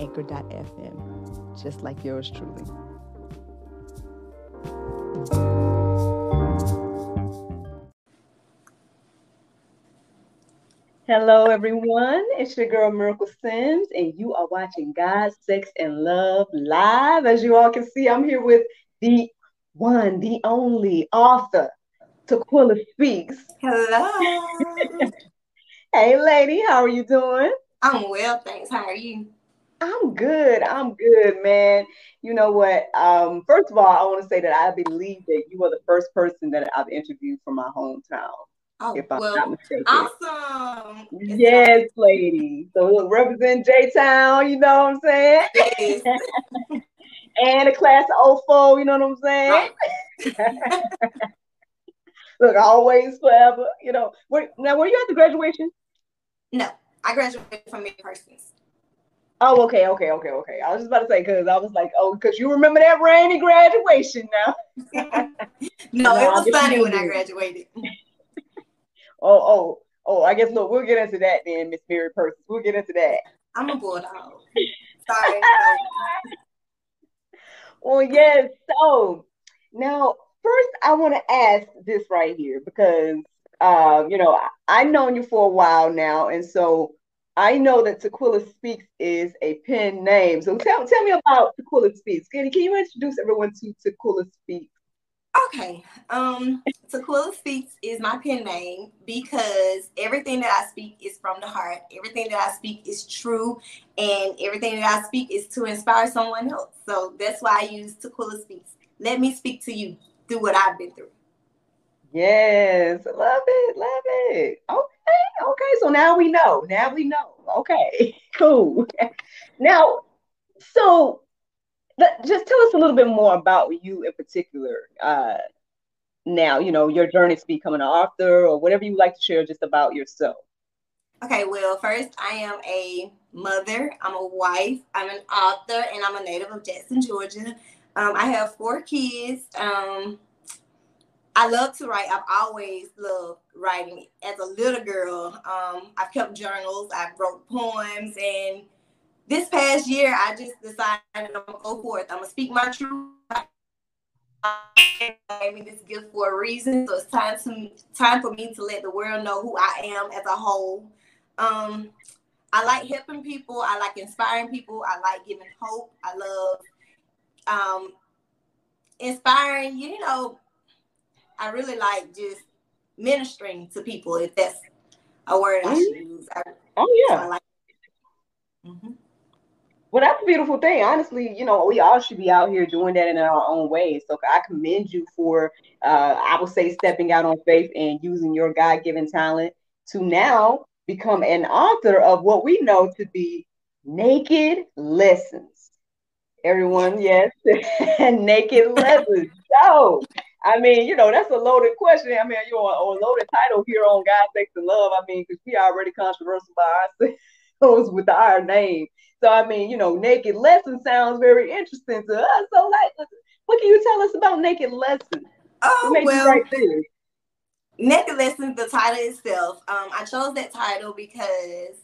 anchor.fm, just like yours truly. Hello, everyone. It's your girl, Miracle Sims, and you are watching God, Sex, and Love live. As you all can see, I'm here with the one, the only author, Tequila Speaks. Hello. Hey, lady. How are you doing? I'm well, thanks. How are you? I'm good, man. You know what? First of all, I want to say that I believe that you are the first person that I've interviewed from my hometown. Oh, if I'm not mistaken. Awesome. Yes, lady. So we'll represent J-Town, you know what I'm saying? Yes. And a class of 04, you know what I'm saying? Right. Look, always, forever, you know. Now, were you at the graduation? No, I graduated from Many Persons. Oh, okay. I was just about to say, because I was like, oh, because you remember that rainy graduation now. No, it was funny when I graduated. Oh, I guess, look, we'll get into that then, Miss Mary Persons. We'll get into that. I'm a bulldog. Sorry. Well, yes. So now, first, I want to ask this right here because, you know, I've known you for a while now. And so I know that Tequila Speaks is a pen name. So tell me about Tequila Speaks. Can you introduce everyone to Tequila Speaks? Okay, Tequila Speaks is my pen name because everything that I speak is from the heart. Everything that I speak is true, and everything that I speak is to inspire someone else. So that's why I use Tequila Speaks. Let me speak to you through what I've been through. Yes, love it. Okay, so now we know. Okay, cool. Now, so... just tell us a little bit more about you in particular. Now, you know, your journey to becoming an author or whatever you like to share just about yourself. Okay, well, first, I am a mother. I'm a wife. I'm an author, and I'm a native of Jackson, Georgia. I have 4 kids. I love to write. I've always loved writing. As a little girl, I've kept journals. I wrote poems, and this past year, I just decided I'm going to go forth. I'm going to speak my truth. I gave me this gift for a reason, so it's time for me to let the world know who I am as a whole. I like helping people. I like inspiring people. I like giving hope. I love inspiring, you know, I really like just ministering to people, if that's a word I should use. So I like. Mm-hmm. Well, that's a beautiful thing. Honestly, you know, we all should be out here doing that in our own way. So I commend you for, I would say, stepping out on faith and using your God-given talent to now become an author of what we know to be Naked Lessons. Everyone, yes, Naked Lessons. So, I mean, you know, that's a loaded question. I mean, you're on a loaded title here on God, Sex, and Love. I mean, because we already controversial by ourselves. With our name. So, I mean, you know, Naked Lessons sounds very interesting to us. So, like, what can you tell us about Naked Lessons? Oh, well, right there? Naked Lessons, the title itself. I chose that title because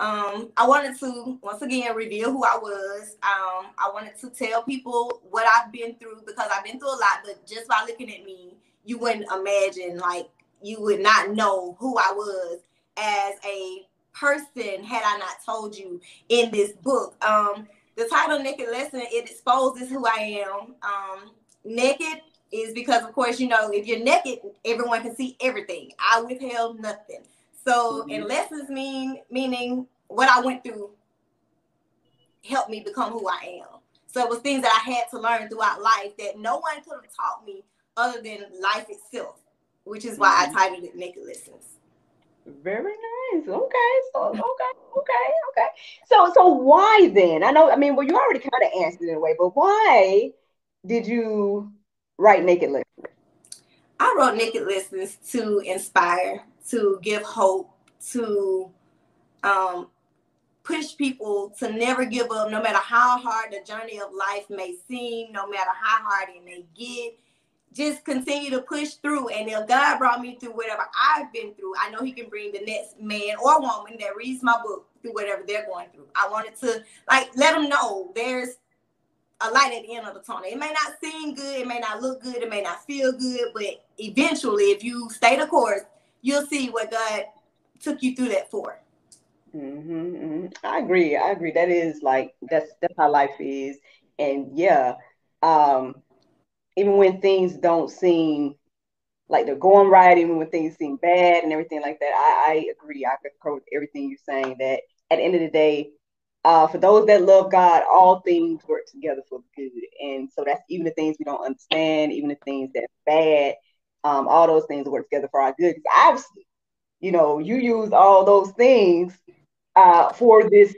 I wanted to, once again, reveal who I was. I wanted to tell people what I've been through because I've been through a lot, but just by looking at me, you wouldn't imagine, like, you would not know who I was as a person had I not told you in this book. The title Naked Lesson, it exposes who I am. Naked is because, of course, you know, if you're naked, everyone can see everything. I withheld nothing. So, and lessons meaning what I went through helped me become who I am. So it was things that I had to learn throughout life that no one could have taught me other than life itself, which is why I titled it Naked Lessons. Very nice. Okay. So okay. So why then? I mean, you already kind of answered in a way, but why did you write Naked Lessons? I wrote Naked Lessons to inspire, to give hope, to push people to never give up, no matter how hard the journey of life may seem, no matter how hard it may get. Just continue to push through. And if God brought me through whatever I've been through, I know he can bring the next man or woman that reads my book through whatever they're going through. I wanted to let them know there's a light at the end of the tunnel. It may not seem good. It may not look good. It may not feel good. But eventually, if you stay the course, you'll see what God took you through that for. Mm-hmm, mm-hmm. I agree. That is that's how life is. And yeah, even when things don't seem like they're going right, even when things seem bad and everything like that, I agree. I concur with everything you're saying, that at the end of the day, for those that love God, all things work together for good. And so that's even the things we don't understand, even the things that are bad, all those things work together for our good. Because obviously, you use all those things for this.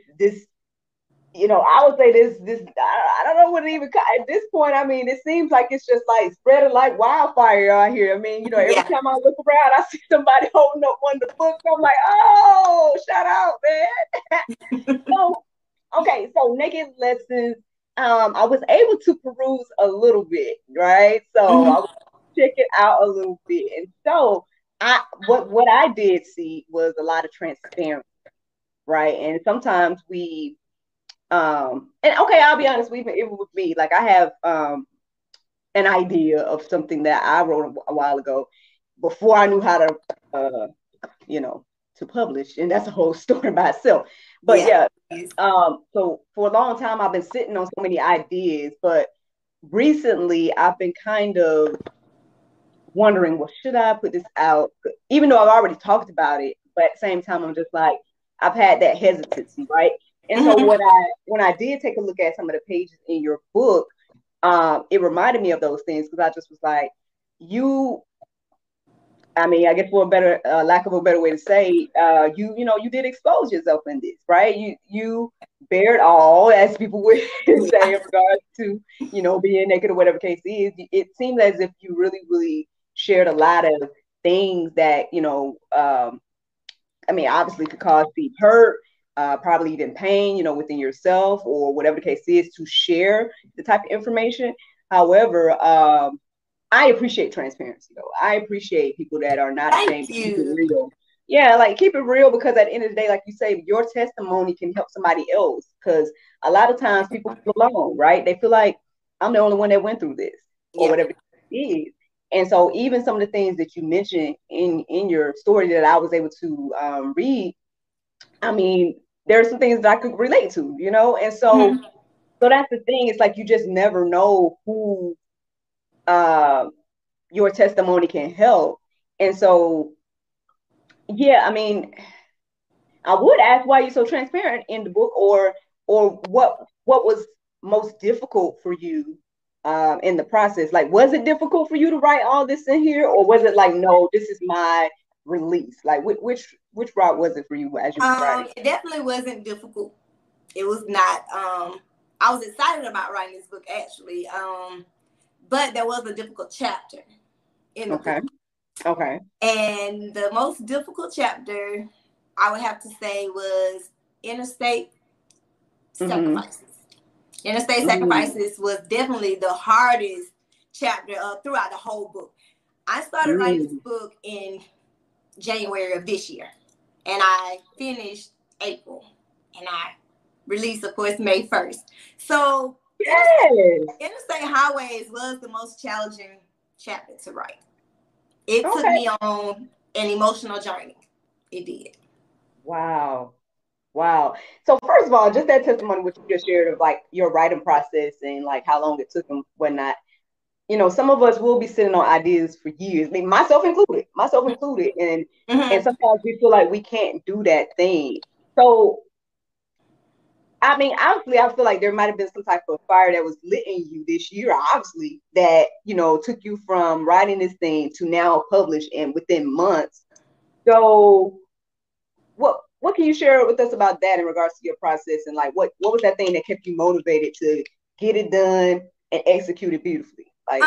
I would say this, I don't know what it even, at this point, it seems like it's just spreading like wildfire out here. Every time I look around, I see somebody holding up one of the books. I'm like, oh, shout out, man. So Naked Lessons, I was able to peruse a little bit, right? So I was check it out a little bit. And so what I did see was a lot of transparency, right? And sometimes we, I'll be honest, even with me, I have an idea of something that I wrote a while ago before I knew how to to publish, and that's a whole story by itself. But so for a long time I've been sitting on so many ideas, but recently I've been kind of wondering, well, should I put this out? Even though I've already talked about it, but at the same time I'm just I've had that hesitancy, right? And so when I did take a look at some of the pages in your book, it reminded me of those things, because I just was I guess for a better lack of a better way to say, you did expose yourself in this, right? You bare it all, as people would say in regards to, being naked or whatever case is. It seemed as if you really, really shared a lot of things that, obviously could cause deep hurt. Probably even pain, within yourself or whatever the case is, to share the type of information. However, I appreciate transparency, though. I appreciate people that are not ashamed to keep it real. Yeah, keep it real, because at the end of the day, like you say, your testimony can help somebody else. Because a lot of times people feel alone, right? They feel like I'm the only one that went through this or whatever it is. And so even some of the things that you mentioned in your story that I was able to read, there are some things that I could relate to, and so, so that's the thing. It's you just never know who your testimony can help. And so, I would ask why you're so transparent in the book, or what was most difficult for you in the process? Was it difficult for you to write all this in here, or was it no, this is my release? Which route was it for you as you were writing? It definitely wasn't difficult. It was not. I was excited about writing this book, actually. But there was a difficult chapter in the book. Okay. And the most difficult chapter, I would have to say, was interstate sacrifices. Interstate sacrifices was definitely the hardest chapter throughout the whole book. I started writing this book in January of this year, and I finished April, and I released, of course, May 1st. So Interstate Highways was the most challenging chapter to write. It took me on an emotional journey. It did. Wow. So first of all, just that testimony which you just shared of your writing process and how long it took and whatnot. Some of us will be sitting on ideas for years, myself included. And and sometimes we feel we can't do that thing. So, obviously, I feel there might have been some type of fire that was lit in you this year, obviously, that, took you from writing this thing to now publish and within months. So what can you share with us about that in regards to your process, and like what was that thing that kept you motivated to get it done and execute it beautifully? Like,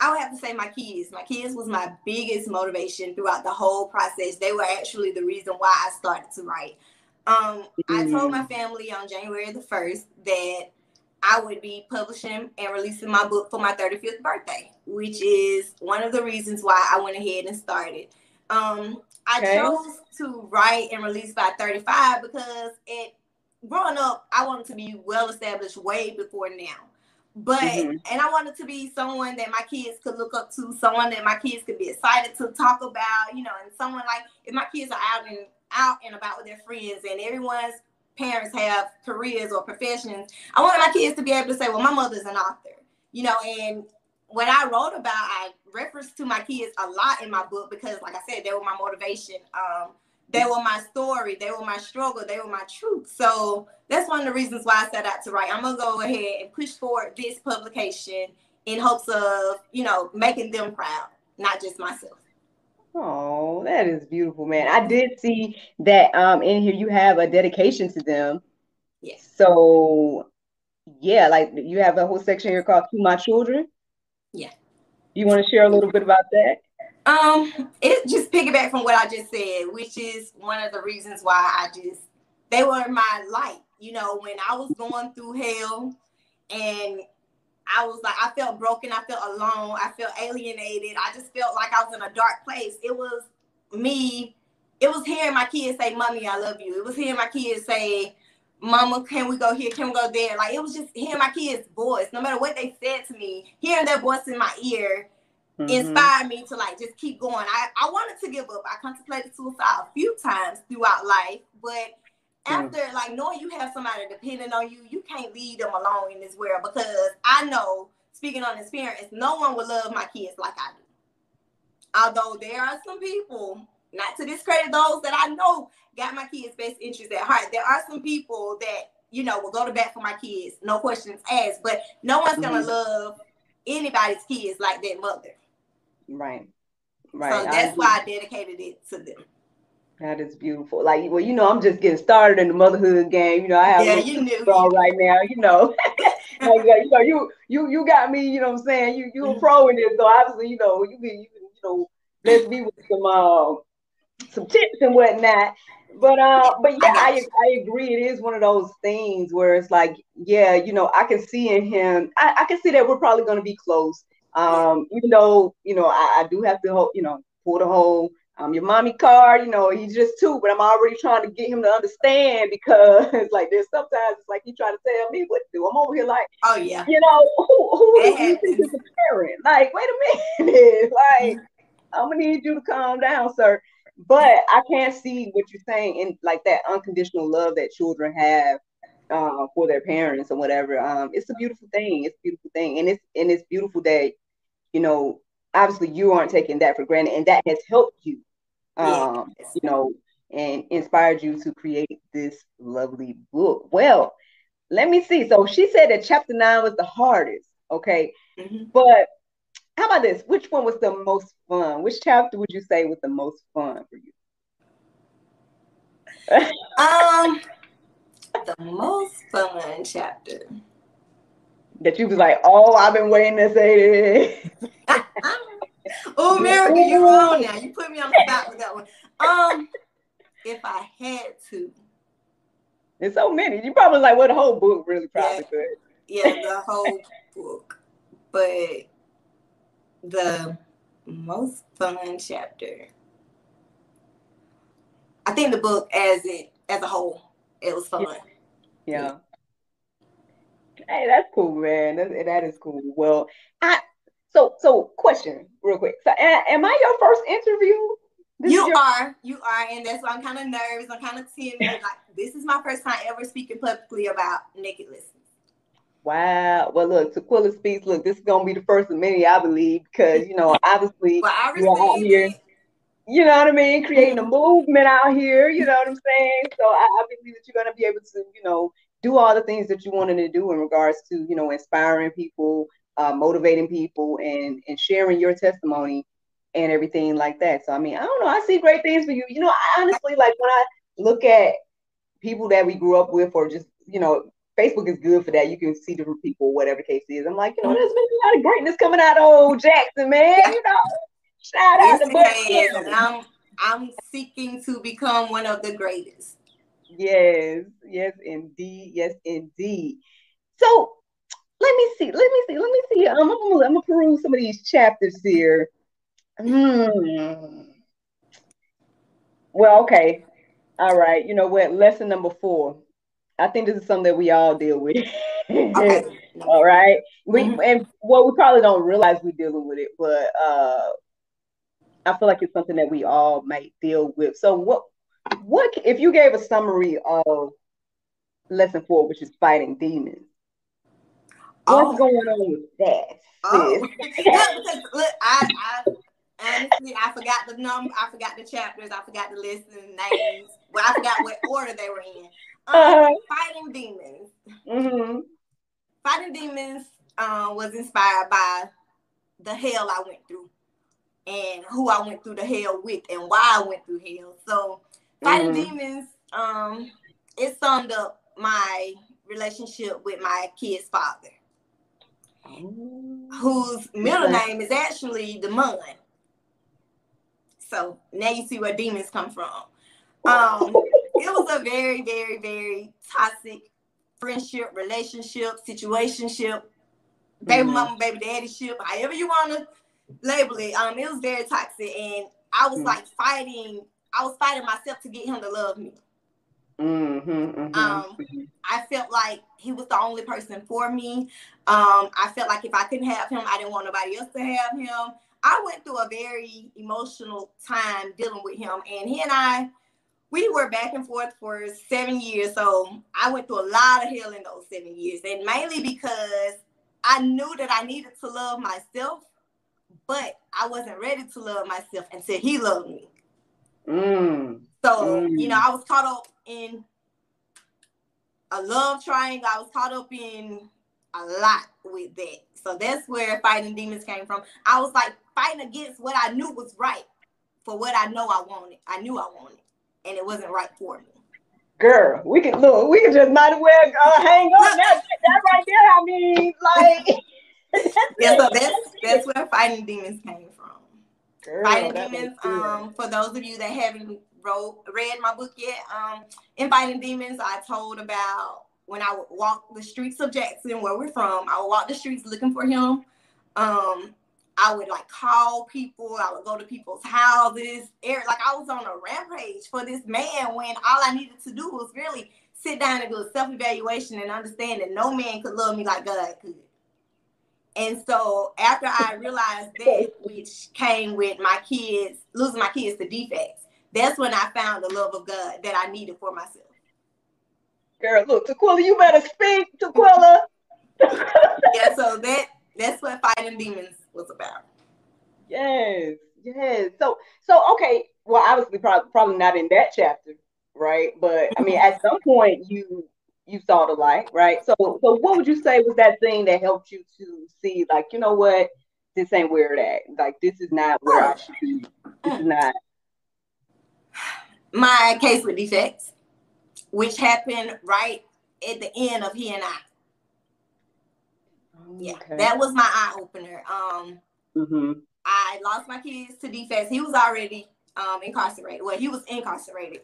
I would have to say my kids was my biggest motivation throughout the whole process. They were actually the reason why I started to write. I told my family on January the 1st that I would be publishing and releasing my book for my 35th birthday, which is one of the reasons why I went ahead and started. I chose to write and release by 35 because growing up, I wanted to be well-established way before now. But, and I wanted to be someone that my kids could look up to, someone that my kids could be excited to talk about, you know, and someone like, if my kids are out and about with their friends and everyone's parents have careers or professions, I wanted my kids to be able to say, well, my mother's an author, you know, and what I wrote about, I referenced to my kids a lot in my book because, like I said, they were my motivation. They were my story. They were my struggle. They were my truth. So that's one of the reasons why I set out to write. I'm going to go ahead and push forward this publication in hopes of, you know, making them proud, not just myself. Oh, that is beautiful, man. I did see that in here you have a dedication to them. Yes. So, yeah, like you have a whole section here called To My Children. Yeah. You want to share a little bit about that? It just piggyback from what I just said, which is one of the reasons why they were my light, you know, when I was going through hell and I was like, I felt broken. I felt alone. I felt alienated. I just felt like I was in a dark place. It was me. It was hearing my kids say, Mommy, I love you. It was hearing my kids say, Mama, can we go here? Can we go there? Like, it was just hearing my kids' voice, no matter what they said to me, hearing their voice in my ear inspired me to like just keep going. I wanted to give up. I contemplated suicide a few times throughout life, but after like knowing you have somebody depending on you, you can't leave them alone in this world, because I know, speaking on experience, no one will love my kids like I do. Although there are some people, not to discredit those that I know got my kids' best interests at heart, there are some people that, you know, will go to bat for my kids, no questions asked, but no one's gonna love anybody's kids like that mother. Right. So that's why I dedicated it to them. That is beautiful. Like, well, you know, I'm just getting started in the motherhood game. You know, I have all right now, you know. Like, you know, you got me, you know what I'm saying? You a pro in this, so obviously, you know, you can, you know, bless me with some tips and whatnot. But yeah, I agree. It is one of those things where it's like, yeah, you know, I can see in him, I can see that we're probably going to be close. Even though, you know, I do have to, you know, pull the whole your mommy card, you know, he's just 2, but I'm already trying to get him to understand, because like there's sometimes it's like he trying to tell me what to do. I'm over here like, oh yeah, you know, who do you think is a parent? Like, wait a minute, like I'm gonna need you to calm down, sir. But I can't see what you're saying, and like that unconditional love that children have for their parents or whatever. It's a beautiful thing. And it's beautiful that, you know, obviously you aren't taking that for granted, and that has helped you, you know, and inspired you to create this lovely book. Well, let me see. So she said that chapter 9 was the hardest. Okay. But how about this? Which one was the most fun? Which chapter would you say was the most fun for you? The most fun chapter that you was like, oh, I've been waiting to say this. Oh, Miracle, you're on now. You put me on the spot with that one. If I had to. There's so many. You probably like, well, the whole book really probably could. Yeah, the whole book. But the most fun chapter, I think the book as a whole, it was fun. Yeah. Hey, that's cool, man. That is cool. Well, so question real quick. So am I your first interview? You are, and that's why I'm kind of nervous. I'm kind of timid. Like, this is my first time ever speaking publicly about Naked Lessons. Wow. Well, look, Tequila Speaks. Look, this is going to be the first of many, I believe, because, you know, obviously we're out here, you know what I mean, creating a movement out here, you know what I'm saying? So I believe that you're going to be able to, you know, do all the things that you wanted to do in regards to, you know, inspiring people, motivating people, and sharing your testimony and everything like that. So, I mean, I don't know. I see great things for you. You know, I honestly, like, when I look at people that we grew up with, or just, you know, Facebook is good for that. You can see different people, whatever the case is. I'm like, you know, there's been a lot of greatness coming out of old Jackson, man. You know, shout out to Buck. I'm seeking to become one of the greatest. Yes, yes, indeed. Yes, indeed. So let me see. I'm gonna peruse some of these chapters here. Well, okay. All right. You know what? Lesson number 4. I think this is something that we all deal with. Okay. All right. We probably don't realize we're dealing with it, but I feel like it's something that we all might deal with. So what if you gave a summary of lesson 4, which is fighting demons? What's going on with that? Look, honestly, I forgot the number. I forgot the chapters. I forgot the listen names. Well, I forgot what order they were in. Fighting demons. Mm-hmm. Fighting demons was inspired by the hell I went through, and who I went through the hell with, and why I went through hell. So, fighting demons. It summed up my relationship with my kid's father, whose middle name is actually Demon. So now you see where demons come from. It was a very, very, very toxic friendship, relationship, situationship, baby mama, baby daddy ship, however you want to label it. It was very toxic, and I was like fighting. I was fighting myself to get him to love me. I felt like he was the only person for me. I felt like if I couldn't have him, I didn't want nobody else to have him. I went through a very emotional time dealing with him, and he and I, we were back and forth for 7 years. So I went through a lot of hell in those 7 years, and mainly because I knew that I needed to love myself, but I wasn't ready to love myself until he loved me. So, you know, I was caught up in a love triangle. I was caught up in a lot with that. So that's where fighting demons came from. I was like fighting against what I knew was right for what I know I wanted. I knew I wanted, and it wasn't right for me. Girl, we could just might as well hang on. That right there, I mean, like. Yeah, so that's where fighting demons came from. Girl, fighting demons, for those of you that haven't read my book yet, in Fighting Demons, I told about when I would walk the streets of Jackson, where we're from. I would walk the streets looking for him. I would like call people. I would go to people's houses. Like I was on a rampage for this man, when all I needed to do was really sit down and do a self-evaluation and understand that no man could love me like God could. And so after I realized that, which came with my kids, losing my kids to DFAS, that's when I found the love of God that I needed for myself. Girl, look, Tequila, you better speak, Tequila. Yeah, so that's what Fighting Demons was about. Yes, yes. So okay, well, obviously probably not in that chapter, right? But I mean, at some point you saw the light, right? So what would you say was that thing that helped you to see, like, you know what, this ain't where it at. Like, this is not where I should be. This is not. My case with DFAS, which happened right at the end of He and I. Yeah, okay. That was my eye opener. I lost my kids to DFAS. He was already incarcerated. Well, he was incarcerated.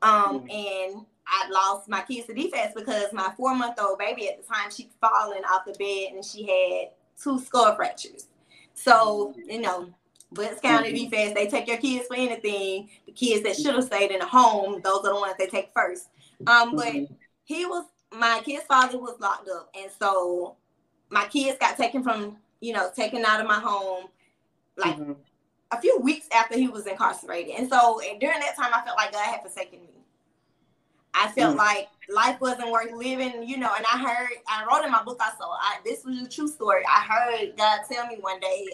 And I lost my kids to DFAS because my 4-month-old baby at the time, she'd fallen off the bed and she had 2 skull fractures. So, you know, Butts County DFAS, they take your kids for anything. The kids that should have stayed in the home, those are the ones they take first. But my kid's father was locked up. And so my kids got taken out of my home, like a few weeks after he was incarcerated. And so during that time, I felt like God had forsaken me. I felt like life wasn't worth living, you know, and I wrote in my book also, this was a true story. I heard God tell me one day,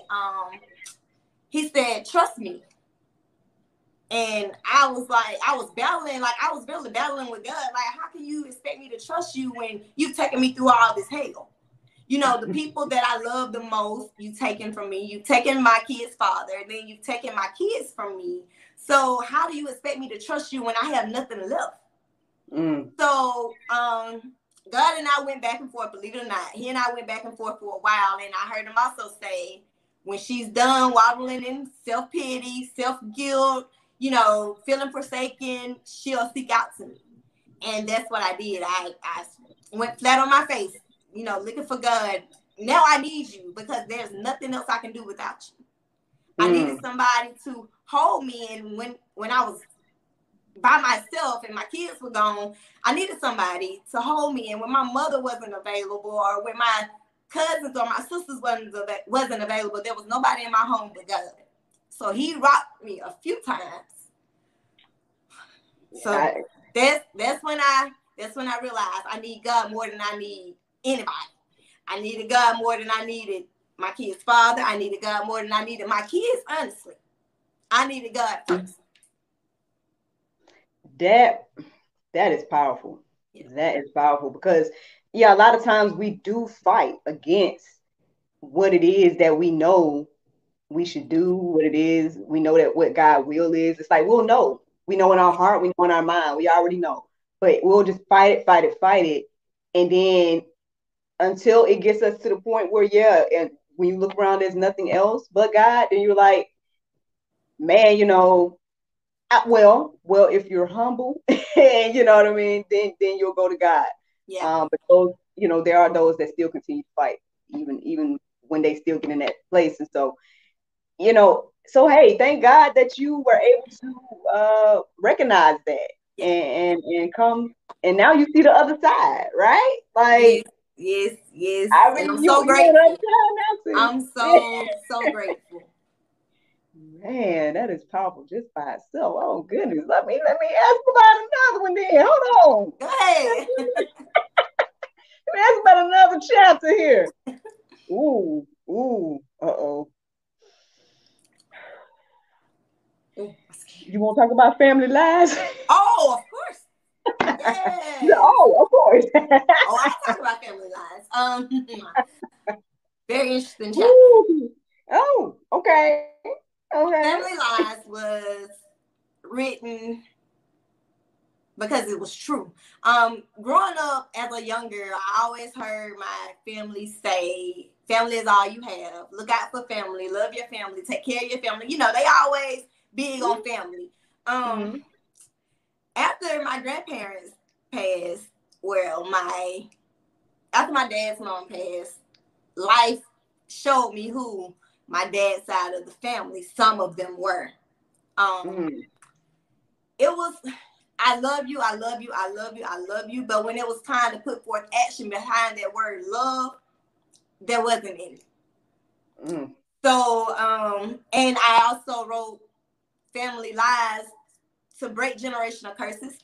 He said, trust me. And I was like, I was really battling with God. Like, how can you expect me to trust you when you've taken me through all this hell? you know, the people that I love the most, you've taken from me, you've taken my kid's father, then you've taken my kids from me. So how do you expect me to trust you when I have nothing left? Mm. So God and I went back and forth, believe it or not. He and I went back and forth for a while, and I heard him also say, when she's done waddling in self-pity, self-guilt, you know, feeling forsaken, she'll seek out to me. And that's what I did. I went flat on my face, you know, looking for God. Now I need you because there's nothing else I can do without you. I needed somebody to hold me. And when I was by myself and my kids were gone, I needed somebody to hold me. And when my mother wasn't available, or when my cousins or my sisters wasn't available, there was nobody in my home but God. So he rocked me a few times. So that's when I realized I need God more than I need anybody. I needed God more than I needed my kid's father. I needed God more than I needed my kids, honestly. I needed God first. That is powerful. Yeah. That is powerful because, yeah, a lot of times we do fight against what it is that we know we should do, what it is we know that what God's will is. It's like, we'll know. We know in our heart, we know in our mind, we already know. But we'll just fight it. And then until it gets us to the point where, yeah, and when you look around, there's nothing else but God. And you're like, man, you know, well, if you're humble, and you know what I mean, then you'll go to God. Yeah. But those, you know, there are those that still continue to fight, even when they still get in that place. And so, you know, so hey, thank God that you were able to recognize that and come, and now you see the other side, right? Like, yes. I'm so grateful. Man, that is powerful just by itself. Oh goodness, let me ask about another one then. Hold on. Go ahead. Let me ask about another chapter here. Ooh, uh-oh. You want to talk about family lies? Oh, of course. Yeah. Oh, of course. Oh, I talk about family lies. Very interesting chapter. Ooh. Oh, okay. Okay. Family Lies was written because it was true. Growing up as a young girl, I always heard my family say, family is all you have. Look out for family. Love your family. Take care of your family. You know, they always big on family. Mm-hmm. After my grandparents passed, after my dad's mom passed, life showed me who my dad's side of the family, some of them were. It was, I love you. But when it was time to put forth action behind that word love, there wasn't any. So, and I also wrote Family Lies to break generational curses.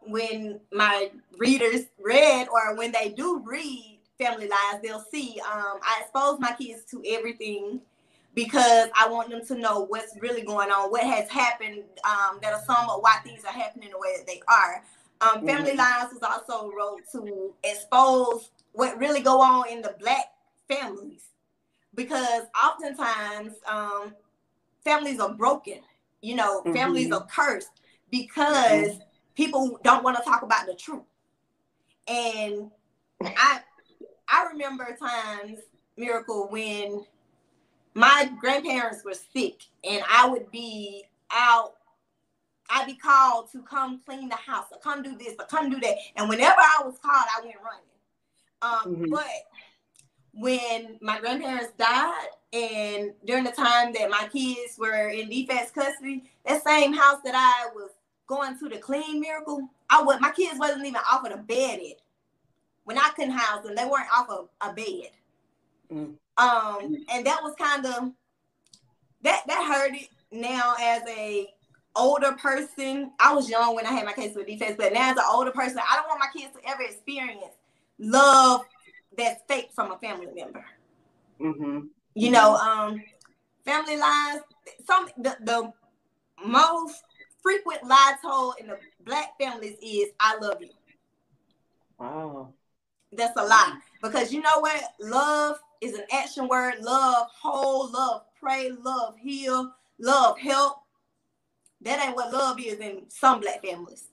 When my readers read, or when they do read, Family Lies, they'll see I expose my kids to everything because I want them to know what's really going on, what has happened, that are some of why things are happening the way that they are. Family Lies was also wrote to expose what really go on in the Black families, because oftentimes families are broken, you know, families are cursed because people don't want to talk about the truth. And I remember times, Miracle, when my grandparents were sick and I would be out, I'd be called to come clean the house, or come do this, or come do that. And whenever I was called, I went running. But when my grandparents died, and during the time that my kids were in DFAS custody, that same house that I was going to clean, Miracle, my kids wasn't even offered a bed yet. When I couldn't house them, they weren't off of a bed. And that was kind of, that hurted now as a older person. I was young when I had my case with DFAS, but now as an older person, I don't want my kids to ever experience love that's fake from a family member. You know, family lies, the most frequent lie told in the Black families is, I love you. Wow. That's a lie. Because you know what? Love is an action word. Love, whole, love, pray, love, heal, love, help. That ain't what love is in some Black families.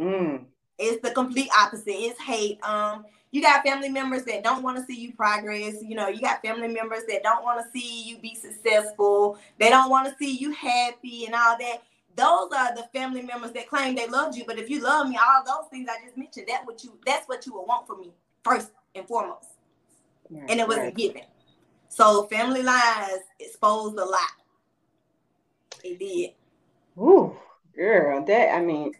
Mm. It's the complete opposite. It's hate. You got family members that don't want to see you progress. You know, you got family members that don't want to see you be successful. They don't want to see you happy and all that. Those are the family members that claim they loved you. But if you love me, all those things I just mentioned, that's what you would want from me first and foremost. Yeah, and it wasn't given. So family lies exposed a lot. It did. Ooh, girl, that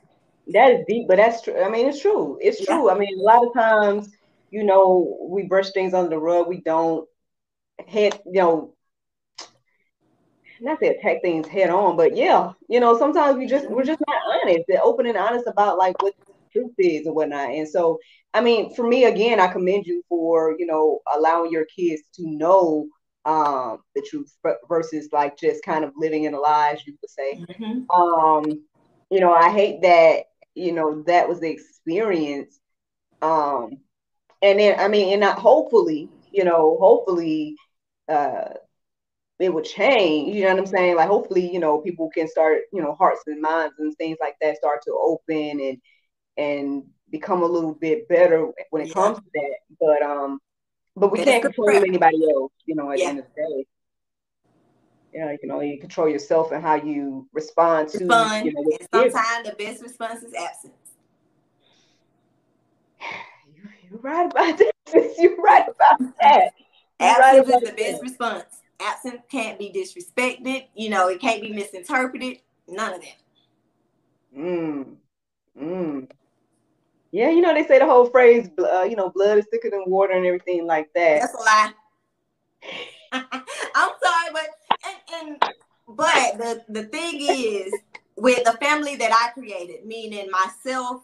is deep, but that's true. I mean, it's true. It's true. I mean, a lot of times, you know, we brush things under the rug. We don't not to attack things head on, but yeah, you know, sometimes we're just not honest. They're open and honest about like what the truth is and whatnot. And so, I mean, for me, again, I commend you for, you know, allowing your kids to know the truth versus like just kind of living in a lie, as you would say. Mm-hmm. You know, I hate that, you know, that was the experience. And then, I mean, and not hopefully, you know, it would change, you know what I'm saying? Like, hopefully, you know, people can start, you know, hearts and minds and things like that start to open and become a little bit better when it comes to that. But we can't control anybody else, you know, at the end of the day. Yeah, you know, you control yourself and how you respond to. You know, and sometimes the best response is absence. You're right about that. You're right about that. Absence is the best response. Absence can't be disrespected. You know, it can't be misinterpreted. None of that. Yeah, you know, they say the whole phrase, you know, blood is thicker than water and everything like that. That's a lie. I'm sorry, but the thing is, with the family that I created, meaning myself,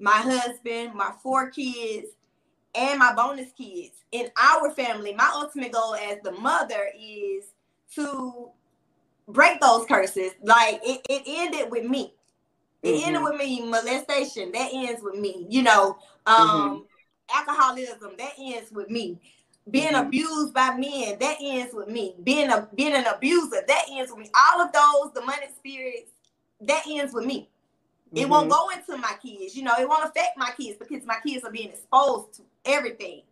my husband, my 4 kids, and my bonus kids, in our family, my ultimate goal as the mother is to break those curses. Like, it ended with me. It ended with me. Molestation, that ends with me. You know, alcoholism, that ends with me. Being abused by men, that ends with me. Being an abuser, that ends with me. All of those demonic spirits, that ends with me. It won't go into my kids. You know, it won't affect my kids because my kids are being exposed to everything.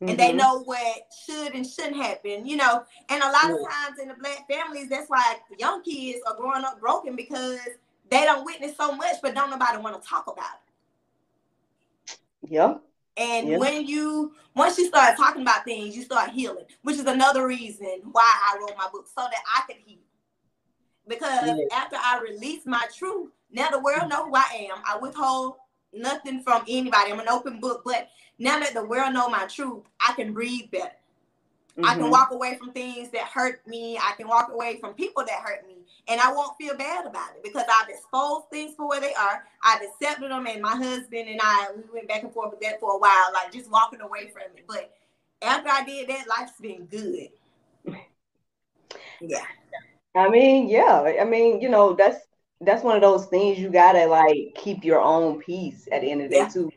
And they know what should and shouldn't happen, you know. And a lot of times in the Black families, that's why young kids are growing up broken because they don't witness so much, but don't nobody want to talk about it. Yeah. And once you start talking about things, you start healing, which is another reason why I wrote my book, so that I could heal. Because after I release my truth, now the world knows who I am. I withhold nothing from anybody. I'm an open book, but now that the world knows my truth, I can breathe better. I can walk away from things that hurt me. I can walk away from people that hurt me. And I won't feel bad about it because I've exposed things for where they are. I've accepted them, and my husband and we went back and forth with that for a while, like just walking away from it. But after I did that, life's been good. Yeah. I mean, yeah. I mean, you know, that's one of those things you gotta like keep your own peace at the end of the day too.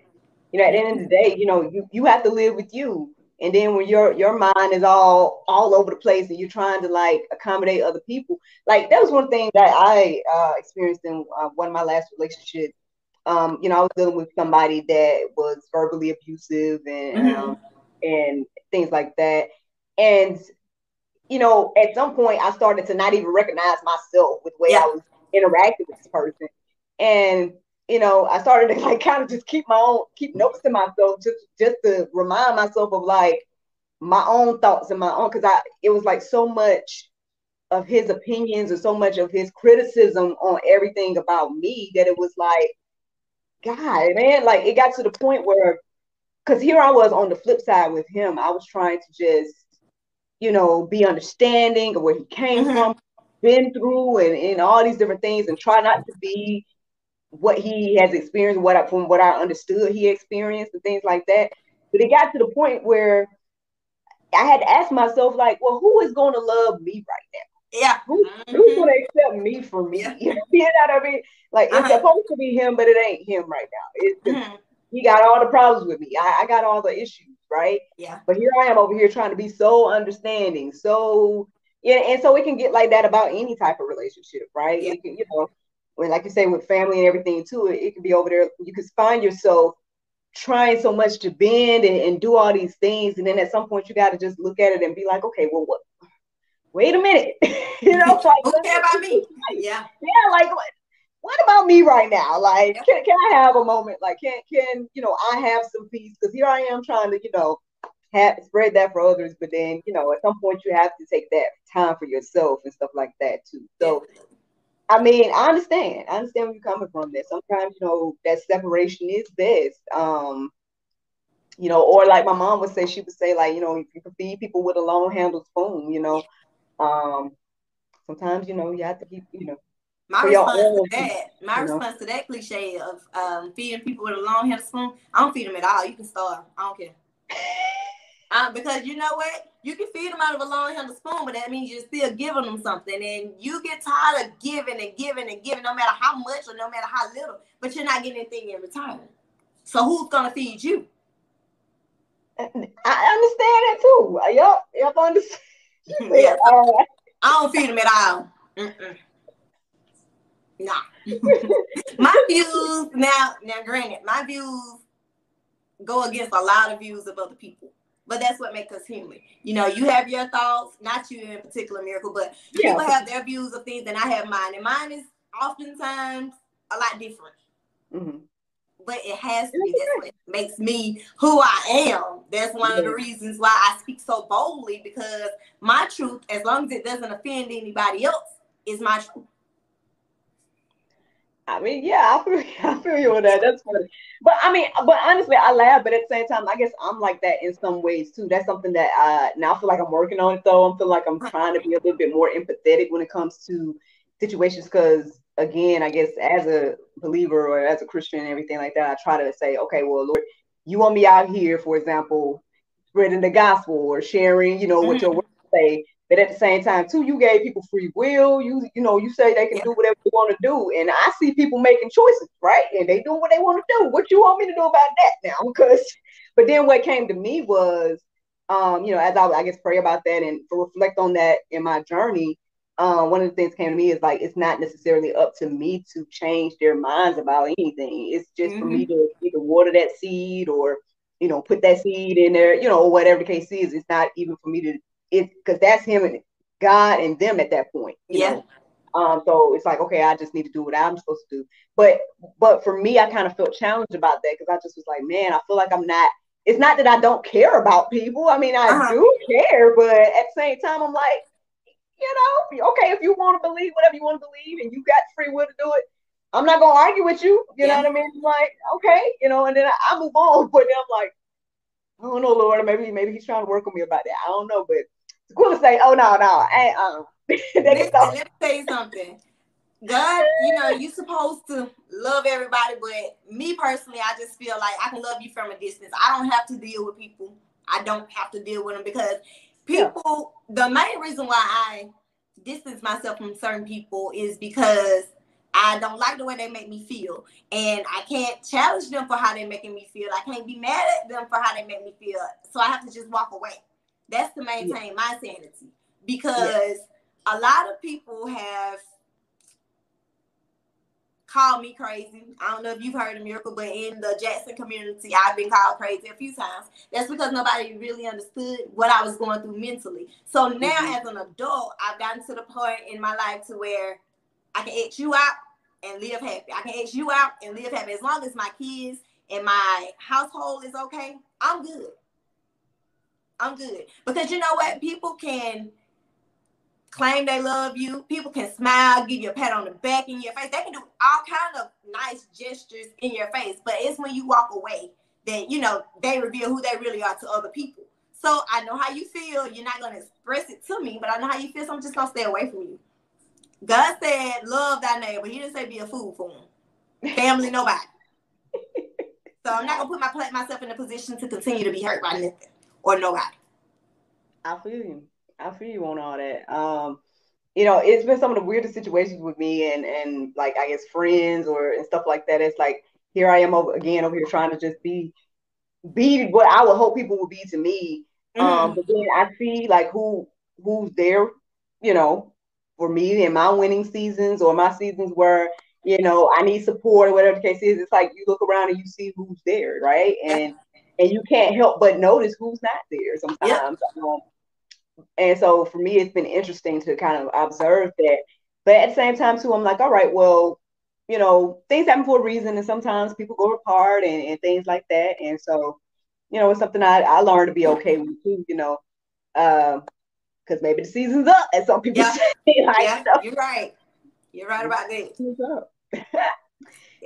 You know, at the end of the day, you know, you have to live with you. And then when your mind is all over the place and you're trying to like accommodate other people, like that was one thing that I experienced in one of my last relationships. You know, I was dealing with somebody that was verbally abusive and things like that. And, you know, at some point I started to not even recognize myself with the way I was interacting with this person. And you know, I started to like kind of just keep notes to myself, just to remind myself of like my own thoughts and my own, because it was like so much of his opinions or so much of his criticism on everything about me that it was like, God, man, like it got to the point where, because here I was on the flip side with him, I was trying to just, you know, be understanding of where he came from, been through, and all these different things, and try not to be what he has experienced, from what I understood he experienced and things like that. But it got to the point where I had to ask myself, like, well, who is going to love me right now? Yeah. Who's going to accept me for me? You know what I mean? Like, it's supposed to be him, but it ain't him right now. It's just He got all the problems with me. I got all the issues, right? Yeah. But here I am over here trying to be so understanding. So, yeah, and so it can get like that about any type of relationship, right? Yeah. It can, you know, when, like you say, with family and everything too, it can be over there. You can find yourself trying so much to bend and do all these things. And then at some point you got to just look at it and be like, okay, well, what? Wait a minute. You know, like, don't care about me. Like, yeah. Yeah. Like, what about me right now? Like, yeah. can I have a moment? Like, can, you know, I have some peace? Because here I am trying to, you know, spread that for others. But then, you know, at some point you have to take that time for yourself and stuff like that too. So, yeah. I mean, I understand where you're coming from there. Sometimes, you know, that separation is best. You know, or like my mom would say, she would say, like, you know, you can feed people with a long-handled spoon, you know. Sometimes, you know, you have to keep, you know. My response to that cliche of feeding people with a long-handled spoon, I don't feed them at all. You can starve. I don't care. Because you know what? You can feed them out of a long-handled spoon, but that means you're still giving them something. And you get tired of giving and giving and giving, no matter how much or no matter how little, but you're not getting anything in return. So who's going to feed you? I understand that too. Yep, I understand. Yeah. I don't feed them at all. Mm-mm. Nah. My views, now granted, my views go against a lot of views of other people. But that's what makes us human. You know, you have your thoughts, not you in particular, Miracle, but people have their views of things and I have mine. And mine is oftentimes a lot different. Mm-hmm. But it has to be. That's what makes me who I am. That's one of the reasons why I speak so boldly, because my truth, as long as it doesn't offend anybody else, is my truth. I mean, yeah, I feel you on that. That's funny. But I mean, but honestly, I laugh. But at the same time, I guess I'm like that in some ways too. That's something that now I feel like I'm working on it though. I feel like I'm trying to be a little bit more empathetic when it comes to situations, because again, I guess as a believer or as a Christian and everything like that, I try to say, okay, well, Lord, you want me out here, for example, spreading the gospel or sharing, you know, what your word say. But at the same time, too, you gave people free will. You know, you say they can do whatever they want to do. And I see people making choices, right? And they do what they want to do. What you want me to do about that now? But then what came to me was, you know, as I guess pray about that and reflect on that in my journey, one of the things that came to me is like, it's not necessarily up to me to change their minds about anything. It's just for me to either water that seed or, you know, put that seed in there, you know, whatever the case is. It's not even for me to, because that's him and God and them at that point. You know? So it's like, okay, I just need to do what I'm supposed to do. But for me, I kind of felt challenged about that, because I just was like, man, I feel like I'm not, it's not that I don't care about people. I mean, I do care, but at the same time, I'm like, you know, okay, if you want to believe whatever you want to believe and you got free will to do it, I'm not going to argue with you. You know what I mean? Like, okay, you know, and then I move on. But then I'm like, I don't know, Lord, maybe he's trying to work on me about that. I don't know, but Tequila say, oh, no, let me tell you something. God, you know, you're supposed to love everybody, but me personally, I just feel like I can love you from a distance. I don't have to deal with people. I don't have to deal with them, because people, the main reason why I distance myself from certain people is because I don't like the way they make me feel, and I can't challenge them for how they're making me feel. I can't be mad at them for how they make me feel, so I have to just walk away. That's to maintain my sanity, because a lot of people have called me crazy. I don't know if you've heard of Miracle, but in the Jackson community, I've been called crazy a few times. That's because nobody really understood what I was going through mentally. So now as an adult, I've gotten to the point in my life to where I can X you out and live happy. I can X you out and live happy. As long as my kids and my household is okay, I'm good. I'm good. Because you know what? People can claim they love you. People can smile, give you a pat on the back in your face. They can do all kinds of nice gestures in your face. But it's when you walk away that, you know, they reveal who they really are to other people. So I know how you feel. You're not going to express it to me, but I know how you feel, so I'm just going to stay away from you. God said, love thy neighbor. He didn't say be a fool for him. Family, nobody. So I'm not going to put myself in a position to continue to be hurt by nothing. Or nobody. I feel you. I feel you on all that. You know, it's been some of the weirdest situations with me and like, I guess friends or and stuff like that. It's like, here I am over here trying to just be what I would hope people would be to me. Mm-hmm. But then I see like who's there, you know, for me in my winning seasons or my seasons where, you know, I need support or whatever the case is. It's like you look around and you see who's there, right? And you can't help but notice who's not there sometimes. Yeah. And so for me, it's been interesting to kind of observe that. But at the same time, too, I'm like, all right, well, you know, things happen for a reason. And sometimes people go apart and things like that. And so, you know, it's something I learned to be okay with, too, you know, because maybe the season's up, as some people say. Like, yeah, so. You're right. You're right about that. Yeah.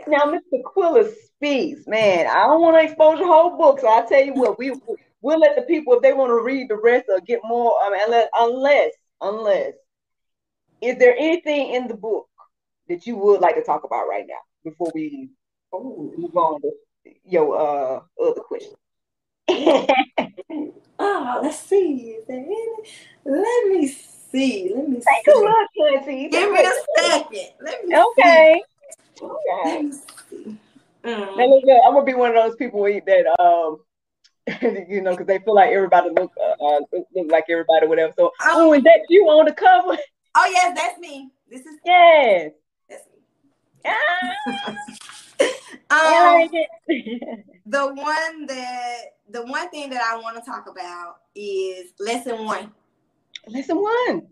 Now, Mr. Tequila Speaks, man, I don't want to expose your whole book. So I'll tell you what, we'll let the people, if they want to read the rest or get more, unless, is there anything in the book that you would like to talk about right now before we move on to your other question? Oh, let's see. Is there any? Let me see. Take a look, Clancy. Give me a second. Let me see. Now, look, I'm going to be one of those people that, you know, because they feel like everybody look like everybody, whatever. So, is that you on the cover? Oh, yes, that's me. This is yes. That's me. I like it. the one thing that I want to talk about is lesson one. Lesson one.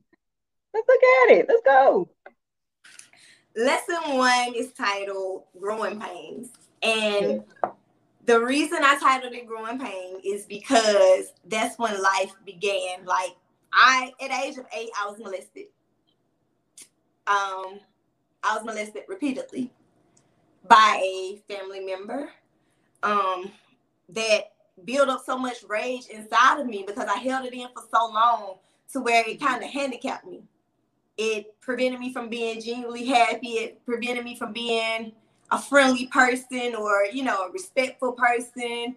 Let's look at it. Let's go. Lesson one is titled Growing Pains. And the reason I titled it Growing Pain is because that's when life began. Like at the age of 8, I was molested. I was molested repeatedly by a family member that built up so much rage inside of me because I held it in for so long to where it kind of handicapped me. It prevented me from being genuinely happy. It prevented me from being a friendly person or, you know, a respectful person.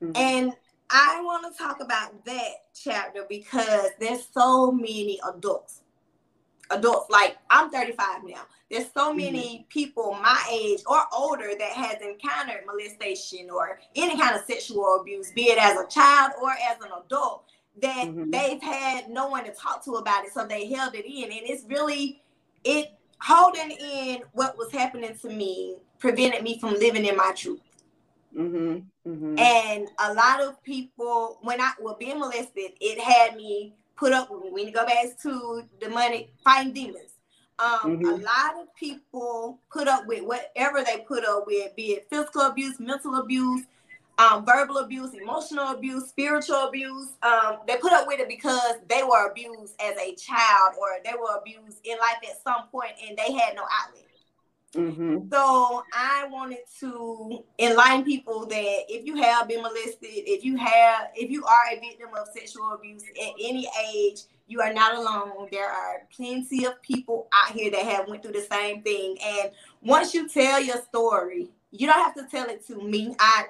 Mm-hmm. And I want to talk about that chapter because there's so many adults, like I'm 35 now. There's so many people my age or older that has encountered molestation or any kind of sexual abuse, be it as a child or as an adult, that they've had no one to talk to about it. So they held it in. And it's really, it holding in what was happening to me prevented me from living in my truth. Mm-hmm. Mm-hmm. And a lot of people, when I was being molested, it had me put up with me. We need to go back to demonic, fighting demons. A lot of people put up with whatever they put up with, be it physical abuse, mental abuse, verbal abuse, emotional abuse, spiritual abuse. They put up with it because they were abused as a child or they were abused in life at some point and they had no outlet. Mm-hmm. So I wanted to enlighten people that if you have been molested, if you are a victim of sexual abuse at any age, you are not alone. There are plenty of people out here that have went through the same thing. And once you tell your story, you don't have to tell it to me. I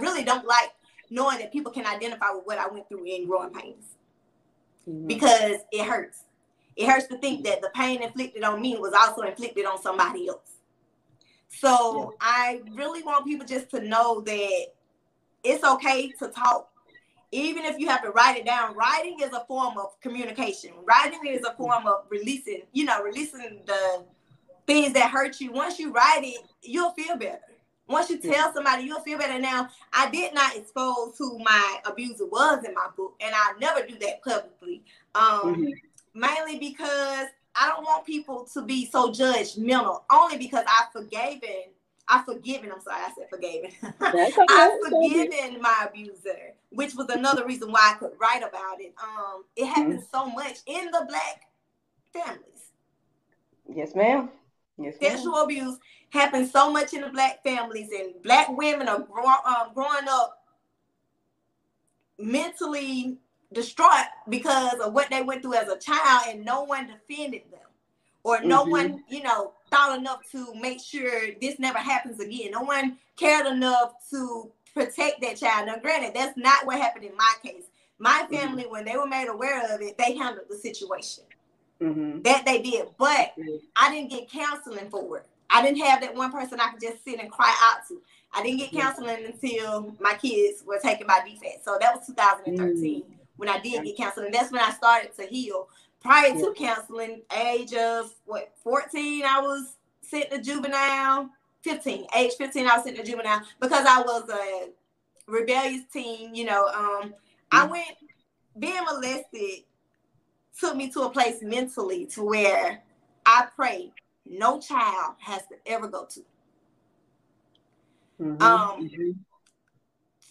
really don't like knowing that people can identify with what I went through in growing pains because it hurts. It hurts to think that the pain inflicted on me was also inflicted on somebody else. So I really want people just to know that it's okay to talk. Even if you have to write it down, writing is a form of communication. Writing is a form of releasing, you know, releasing the things that hurt you. Once you write it, you'll feel better. Once you tell somebody, you'll feel better. Now, I did not expose who my abuser was in my book, and I never do that publicly. Mainly because I don't want people to be so judgmental, only because I've forgiven I've forgiven my abuser, which was another reason why I could write about it. It happens so much in the Black families. Yes, ma'am. Yes, ma'am. Sexual abuse happens so much in the Black families, and Black women are growing up mentally distraught because of what they went through as a child, and no one defended them, or no one, you know, thought enough to make sure this never happens again. No one cared enough to protect that child. Now, granted, that's not what happened in my case. My family, when they were made aware of it, they handled the situation. That they did, but I didn't get counseling for it. I didn't have that one person I could just sit and cry out to. I didn't get counseling until my kids were taking my DFAS. So that was 2013 when I did get counseling. That's when I started to heal. Prior to counseling, age of, 14, I was sent to juvenile. Age 15, I was sent to juvenile because I was a rebellious teen, you know. I went, being molested took me to a place mentally to where I pray no child has to ever go to.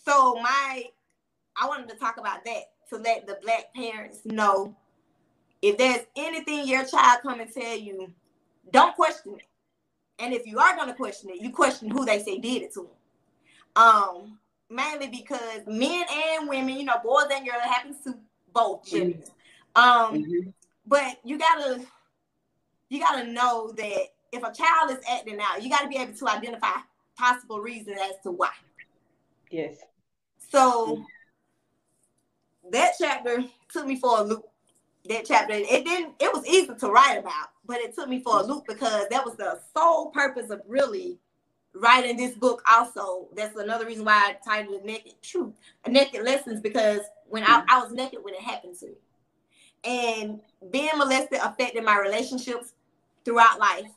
So I wanted to talk about that to let the Black parents know if there's anything your child come and tell you, don't question it. And if you are going to question it, you question who they say did it to them. Mainly because men and women, you know, boys and girls, it happens to both genders. But you gotta know that if a child is acting out, you gotta be able to identify possible reasons as to why. Yes. So that chapter took me for a loop. That chapter, it was easy to write about, but it took me for a loop because that was the sole purpose of really writing this book. Also, that's another reason why I titled it Naked Lessons, because when I was naked when it happened to me. And being molested affected my relationships throughout life.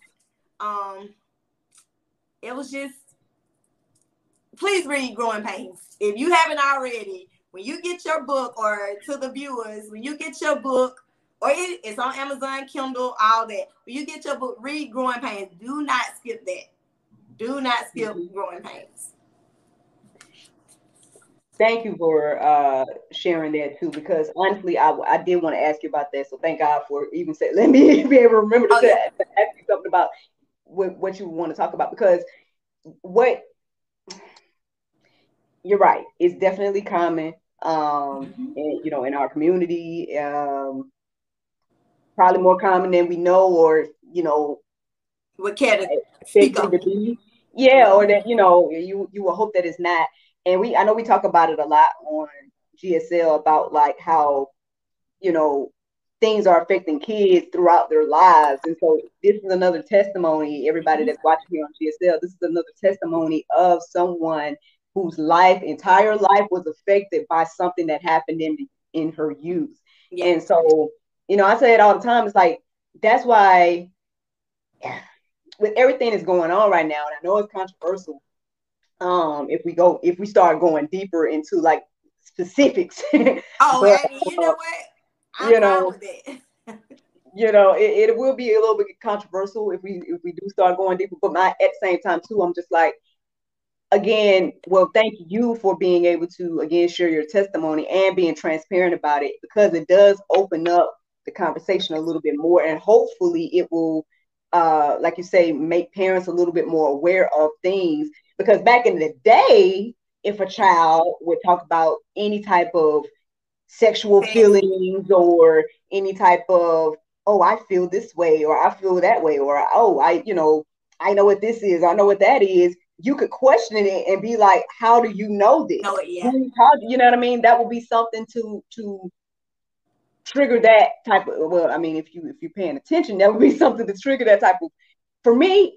It was just, please read Growing Pains. If you haven't already, when you get your book, or to the viewers, when you get your book, or it's on Amazon, Kindle, all that. When you get your book, read Growing Pains. Do not skip that. Do not skip Growing Pains. Thank you for sharing that too, because honestly, I did want to ask you about that. So thank God for even saying, let me be able to remember to ask you something about what you want to talk about, because you're right. It's definitely common, and, you know, in our community, probably more common than we know, or, you know, we can't speak on. Yeah, or that, you know, you will hope that it's not. And I know we talk about it a lot on GSL about like how, you know, things are affecting kids throughout their lives. And so this is another testimony, everybody that's watching here on GSL, this is another testimony of someone whose entire life was affected by something that happened in her youth. Yeah. And so, you know, I say it all the time. It's like, that's why with everything that's going on right now, and I know it's controversial, if we start going deeper into like specifics, you know what? You know, it will be a little bit controversial if we do start going deeper. But at the same time too, I'm just like, again, well, thank you for being able to again share your testimony and being transparent about it, because it does open up the conversation a little bit more, and hopefully it will, like you say, make parents a little bit more aware of things. Because back in the day, if a child would talk about any type of sexual feelings or any type of, oh, I feel this way, or I feel that way, or, oh, I know what this is, I know what that is, you could question it and be like, how do you know this? Oh, yeah. You know what I mean? That would be something to trigger that type of, well, I mean, if you're paying attention, that would be something to trigger that type of, for me,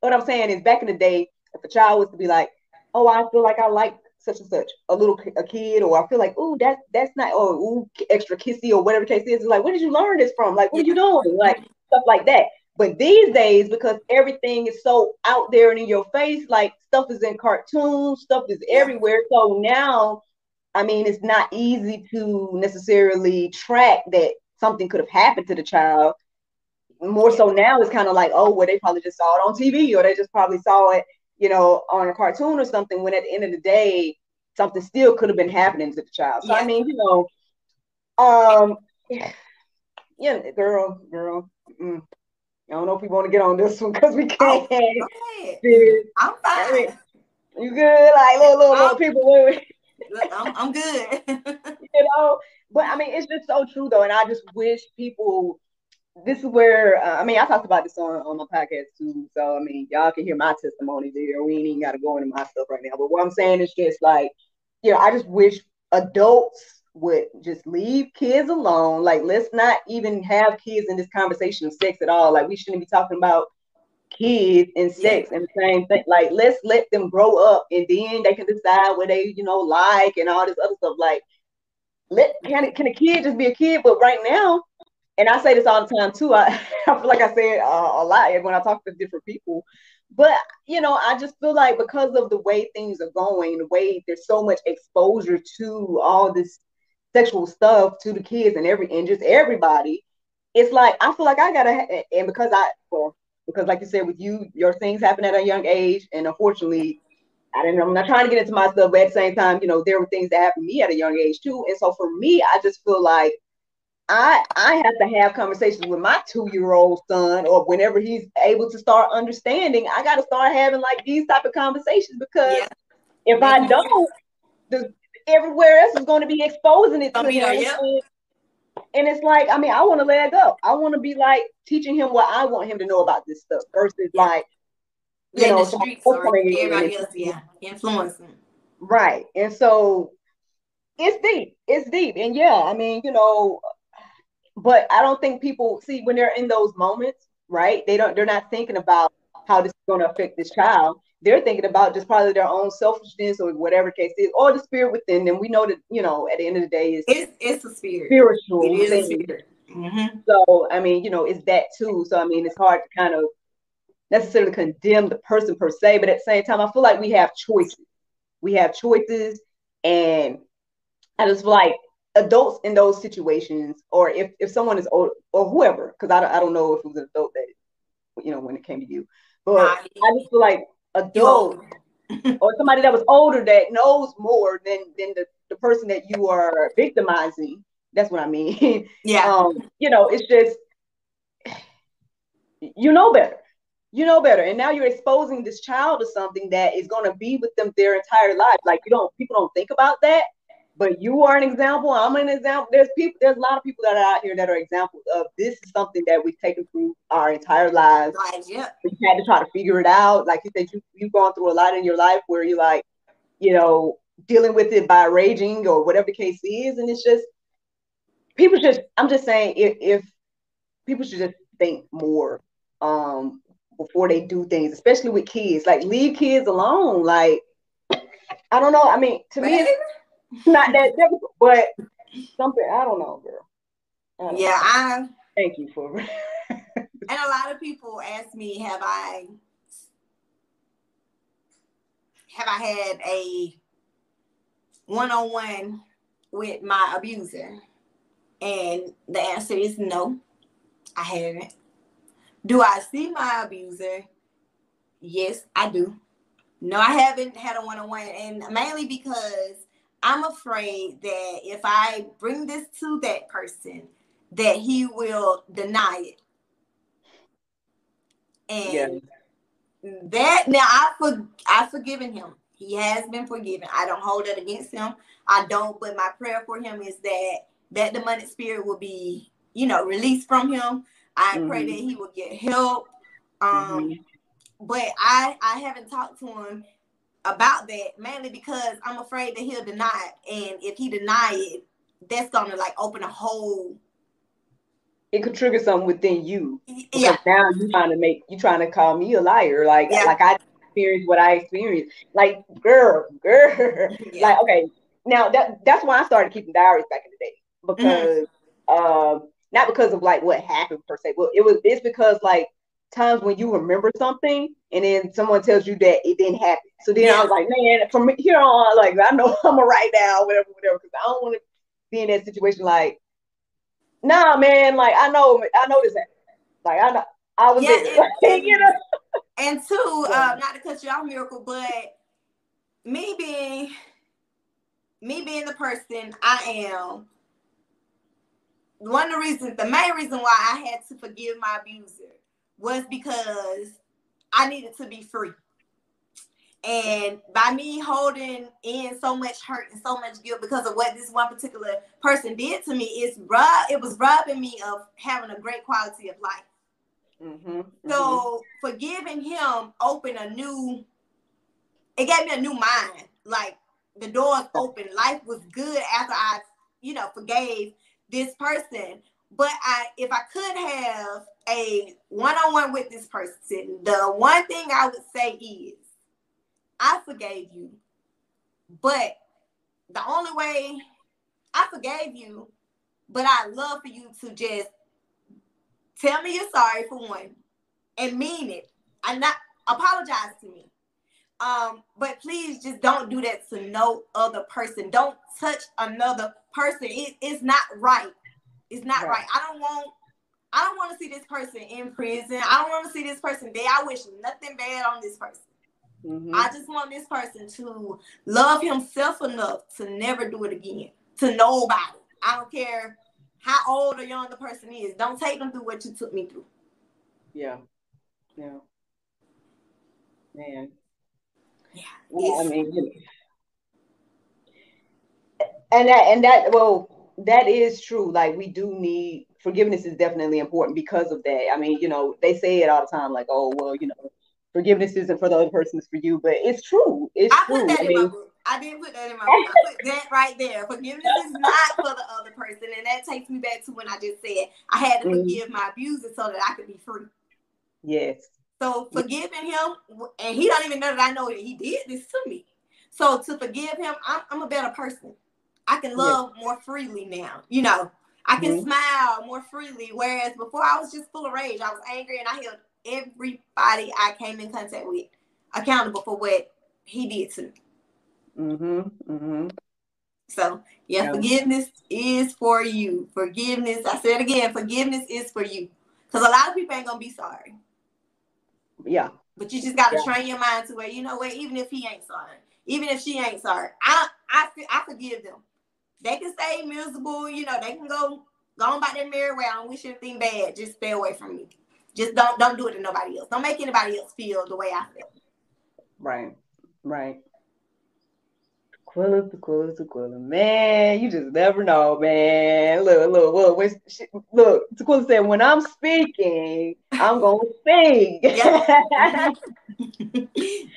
what I'm saying is back in the day, if a child was to be like, oh, I feel like I like such and such, a kid, or I feel like, ooh, that's not, or ooh, extra kissy, or whatever the case is, it's like, where did you learn this from? Like, what are you doing? Like, stuff like that. But these days, because everything is so out there and in your face, like, stuff is in cartoons, stuff is everywhere. So now, I mean, it's not easy to necessarily track that something could have happened to the child. More so now, it's kind of like, oh, well, they probably just saw it on TV, or they just probably saw it, you know, on a cartoon or something, when at the end of the day, something still could have been happening to the child. So, I mean, you know, girl, I don't know if we want to get on this one, because we can't. Oh, I'm fine. I mean, you good? Like, little people. Look, I'm good. You know, but I mean, it's just so true, though, and I just wish people, this is where, I mean, I talked about this on my podcast too, so I mean, y'all can hear my testimony there. We ain't even got to go into my stuff right now, but what I'm saying is just like, you know, I just wish adults would just leave kids alone. Like, let's not even have kids in this conversation of sex at all. Like, we shouldn't be talking about kids and sex and same thing. Like, let's let them grow up, and then they can decide what they, you know, like and all this other stuff. Like, can a kid just be a kid? But right now, and I say this all the time too, I feel like I say it a lot when I talk to different people. But, you know, I just feel like because of the way things are going, the way there's so much exposure to all this sexual stuff to the kids and just everybody, it's like, I feel like I gotta, and because like you said, with you, your things happen at a young age. And unfortunately, I'm not trying to get into my stuff, but at the same time, you know, there were things that happened to me at a young age too. And so for me, I just feel like I have to have conversations with my 2-year-old son, or whenever he's able to start understanding, I got to start having like these type of conversations, because if I don't, everywhere else is going to be exposing it to him. And it's like, I mean, I want to let it go. I want to be like teaching him what I want him to know about this stuff versus like, you know, everybody else, influencing. Right. And so it's deep. And I mean, you know, but I don't think people see when they're in those moments, right? They're not thinking about how this is going to affect this child. They're thinking about just probably their own selfishness or whatever case is, or the spirit within them. We know that, you know, at the end of the day, it's a spirit. Spiritual. It is a spirit. Mm-hmm. So, I mean, you know, it's that too. So, I mean, it's hard to kind of necessarily condemn the person per se, but at the same time, I feel like we have choices. And I just feel like adults in those situations, or if someone is old or whoever, because I don't know if it was an adult that, you know, when it came to you, but I just feel like adult or somebody that was older that knows more than the person that you are victimizing. That's what I mean. You know, it's just, you know better. And now you're exposing this child to something that is going to be with them their entire life. Like, people don't think about that, but you are an example. I'm an example. There's a lot of people that are out here that are examples of this is something that we've taken through our entire lives. We had to try to figure it out. Like you said, you've gone through a lot in your life where you're like, you know, dealing with it by raging or whatever the case is. And it's just, I'm just saying, if people should just think more, before they do things, especially with kids, like leave kids alone. Like, I don't know. I mean, to me, it's not that difficult, but something, I don't know, girl. Thank you for it. And a lot of people ask me, have I had a one-on-one with my abuser? And the answer is no, I haven't. Do I see my abuser? Yes, I do. No, I haven't had a one-on-one, and mainly because I'm afraid that if I bring this to that person, that he will deny it. And that, now I've forgiven him. He has been forgiven. I don't hold it against him. I don't, but my prayer for him is that demonic spirit will be, you know, released from him. I pray that he will get help. But I haven't talked to him about that, mainly because I'm afraid that he'll deny it. And if he denies it, that's going to like open a hole. It could trigger something within you. Now you're trying to call me a liar. Like I experienced what I experienced. Like, girl. Yeah. Like, okay. Now that's why I started keeping diaries back in the day, because, not because of like what happened per se. Well, it's because like times when you remember something and then someone tells you that it didn't happen. So then I was like, man, from here on, like I know I'm gonna write down whatever, because I don't want to be in that situation. Like, nah, man, like I know this happened. Like I was there. You know. And two, not to cut you off, Miracle, but me being the person I am. One of the reasons, the main reason why I had to forgive my abuser was because I needed to be free. And by me holding in so much hurt and so much guilt because of what this one particular person did to me, it was robbing me of having a great quality of life. So forgiving him it gave me a new mind. Like the doors opened. Life was good after I, you know, forgave this person, but if I could have a one-on-one with this person, the one thing I would say is, I forgave you, but the only way I forgave you, but I'd love for you to just tell me you're sorry for one and mean it. I'm not apologize to me. But please just don't do that to no other person. Don't touch another person. It's not right. It's not right. I don't want to see this person in prison. I don't want to see this person dead. I wish nothing bad on this person. Mm-hmm. I just want this person to love himself enough to never do it again. To nobody. I don't care how old or young the person is. Don't take them through what you took me through. Yeah. Yeah. Man. Yeah. Well, I mean, that is true. Like, we do need forgiveness is definitely important because of that. I mean, you know, they say it all the time, like, oh, well, you know, forgiveness isn't for the other person, it's for you. But it's true. I put that in my book. I didn't put that in my book. I put that right there. Forgiveness is not for the other person. And that takes me back to when I just said I had to forgive my abuser so that I could be free. Yes. So forgiving him, and he don't even know that I know that he did this to me. So to forgive him, I'm a better person. I can love more freely now. You know, I can smile more freely. Whereas before I was just full of rage. I was angry and I held everybody I came in contact with accountable for what he did to me. Mm-hmm. Mm-hmm. So yeah, forgiveness is for you. Forgiveness, I said again, forgiveness is for you. Because a lot of people ain't going to be sorry. Yeah. But you just got to train your mind to where, you know what, even if he ain't sorry, even if she ain't sorry, I forgive them. They can stay miserable, you know, they can go on by their merry way. I don't wish anything bad. Just stay away from me. Just don't do it to nobody else. Don't make anybody else feel the way I feel. Right. Right. Tequila. Man, you just never know, man. Look, Tequila said, when I'm speaking, I'm going to sing. Yeah.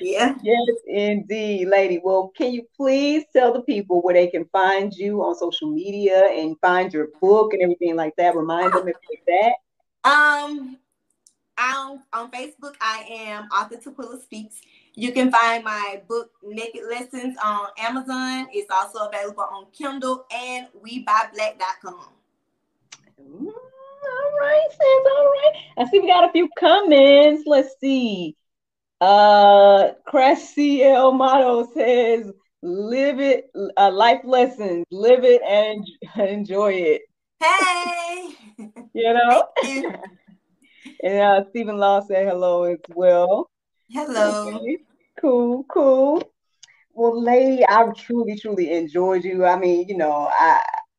Yeah. Yes, indeed, lady. Well, can you please tell the people where they can find you on social media and find your book and everything like that? Remind them if like that. On Facebook, I am author Tequila Speaks. You can find my book, Naked Lessons, on Amazon. It's also available on Kindle and WeBuyBlack.com. All right, sis. All right. I see we got a few comments. Let's see. Cressy L. Motto says, live it, life lessons, live it and enjoy it. Hey! You know? Thank you. And Stephen Law said hello as well. Hello. Okay. Cool. Well, lady, I truly enjoyed you. I mean, you know,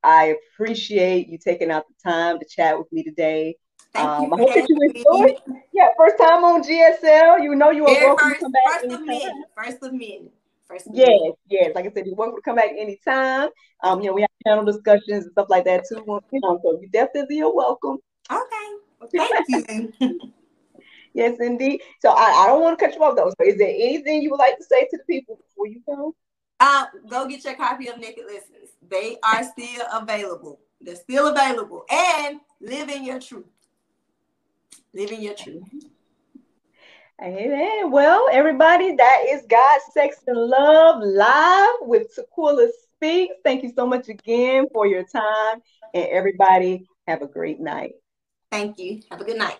I appreciate you taking out the time to chat with me today. Thank you. I hope that you enjoyed. Yeah, first time on GSL. You know, you are welcome to come back anytime. First of many. Yes. Like I said, you're welcome to come back anytime. You know, we have panel discussions and stuff like that too. You know, so you definitely are welcome. Okay. Thank you. Yes, indeed. So I don't want to cut you off, though. So is there anything you would like to say to the people before you go? Go get your copy of Naked Lessons. They are still available. They're still available. And live in your truth. Live in your truth. Amen. Well, everybody, that is God, Sex, and Love live with Tequila Speaks. Thank you so much again for your time. And everybody, have a great night. Thank you. Have a good night.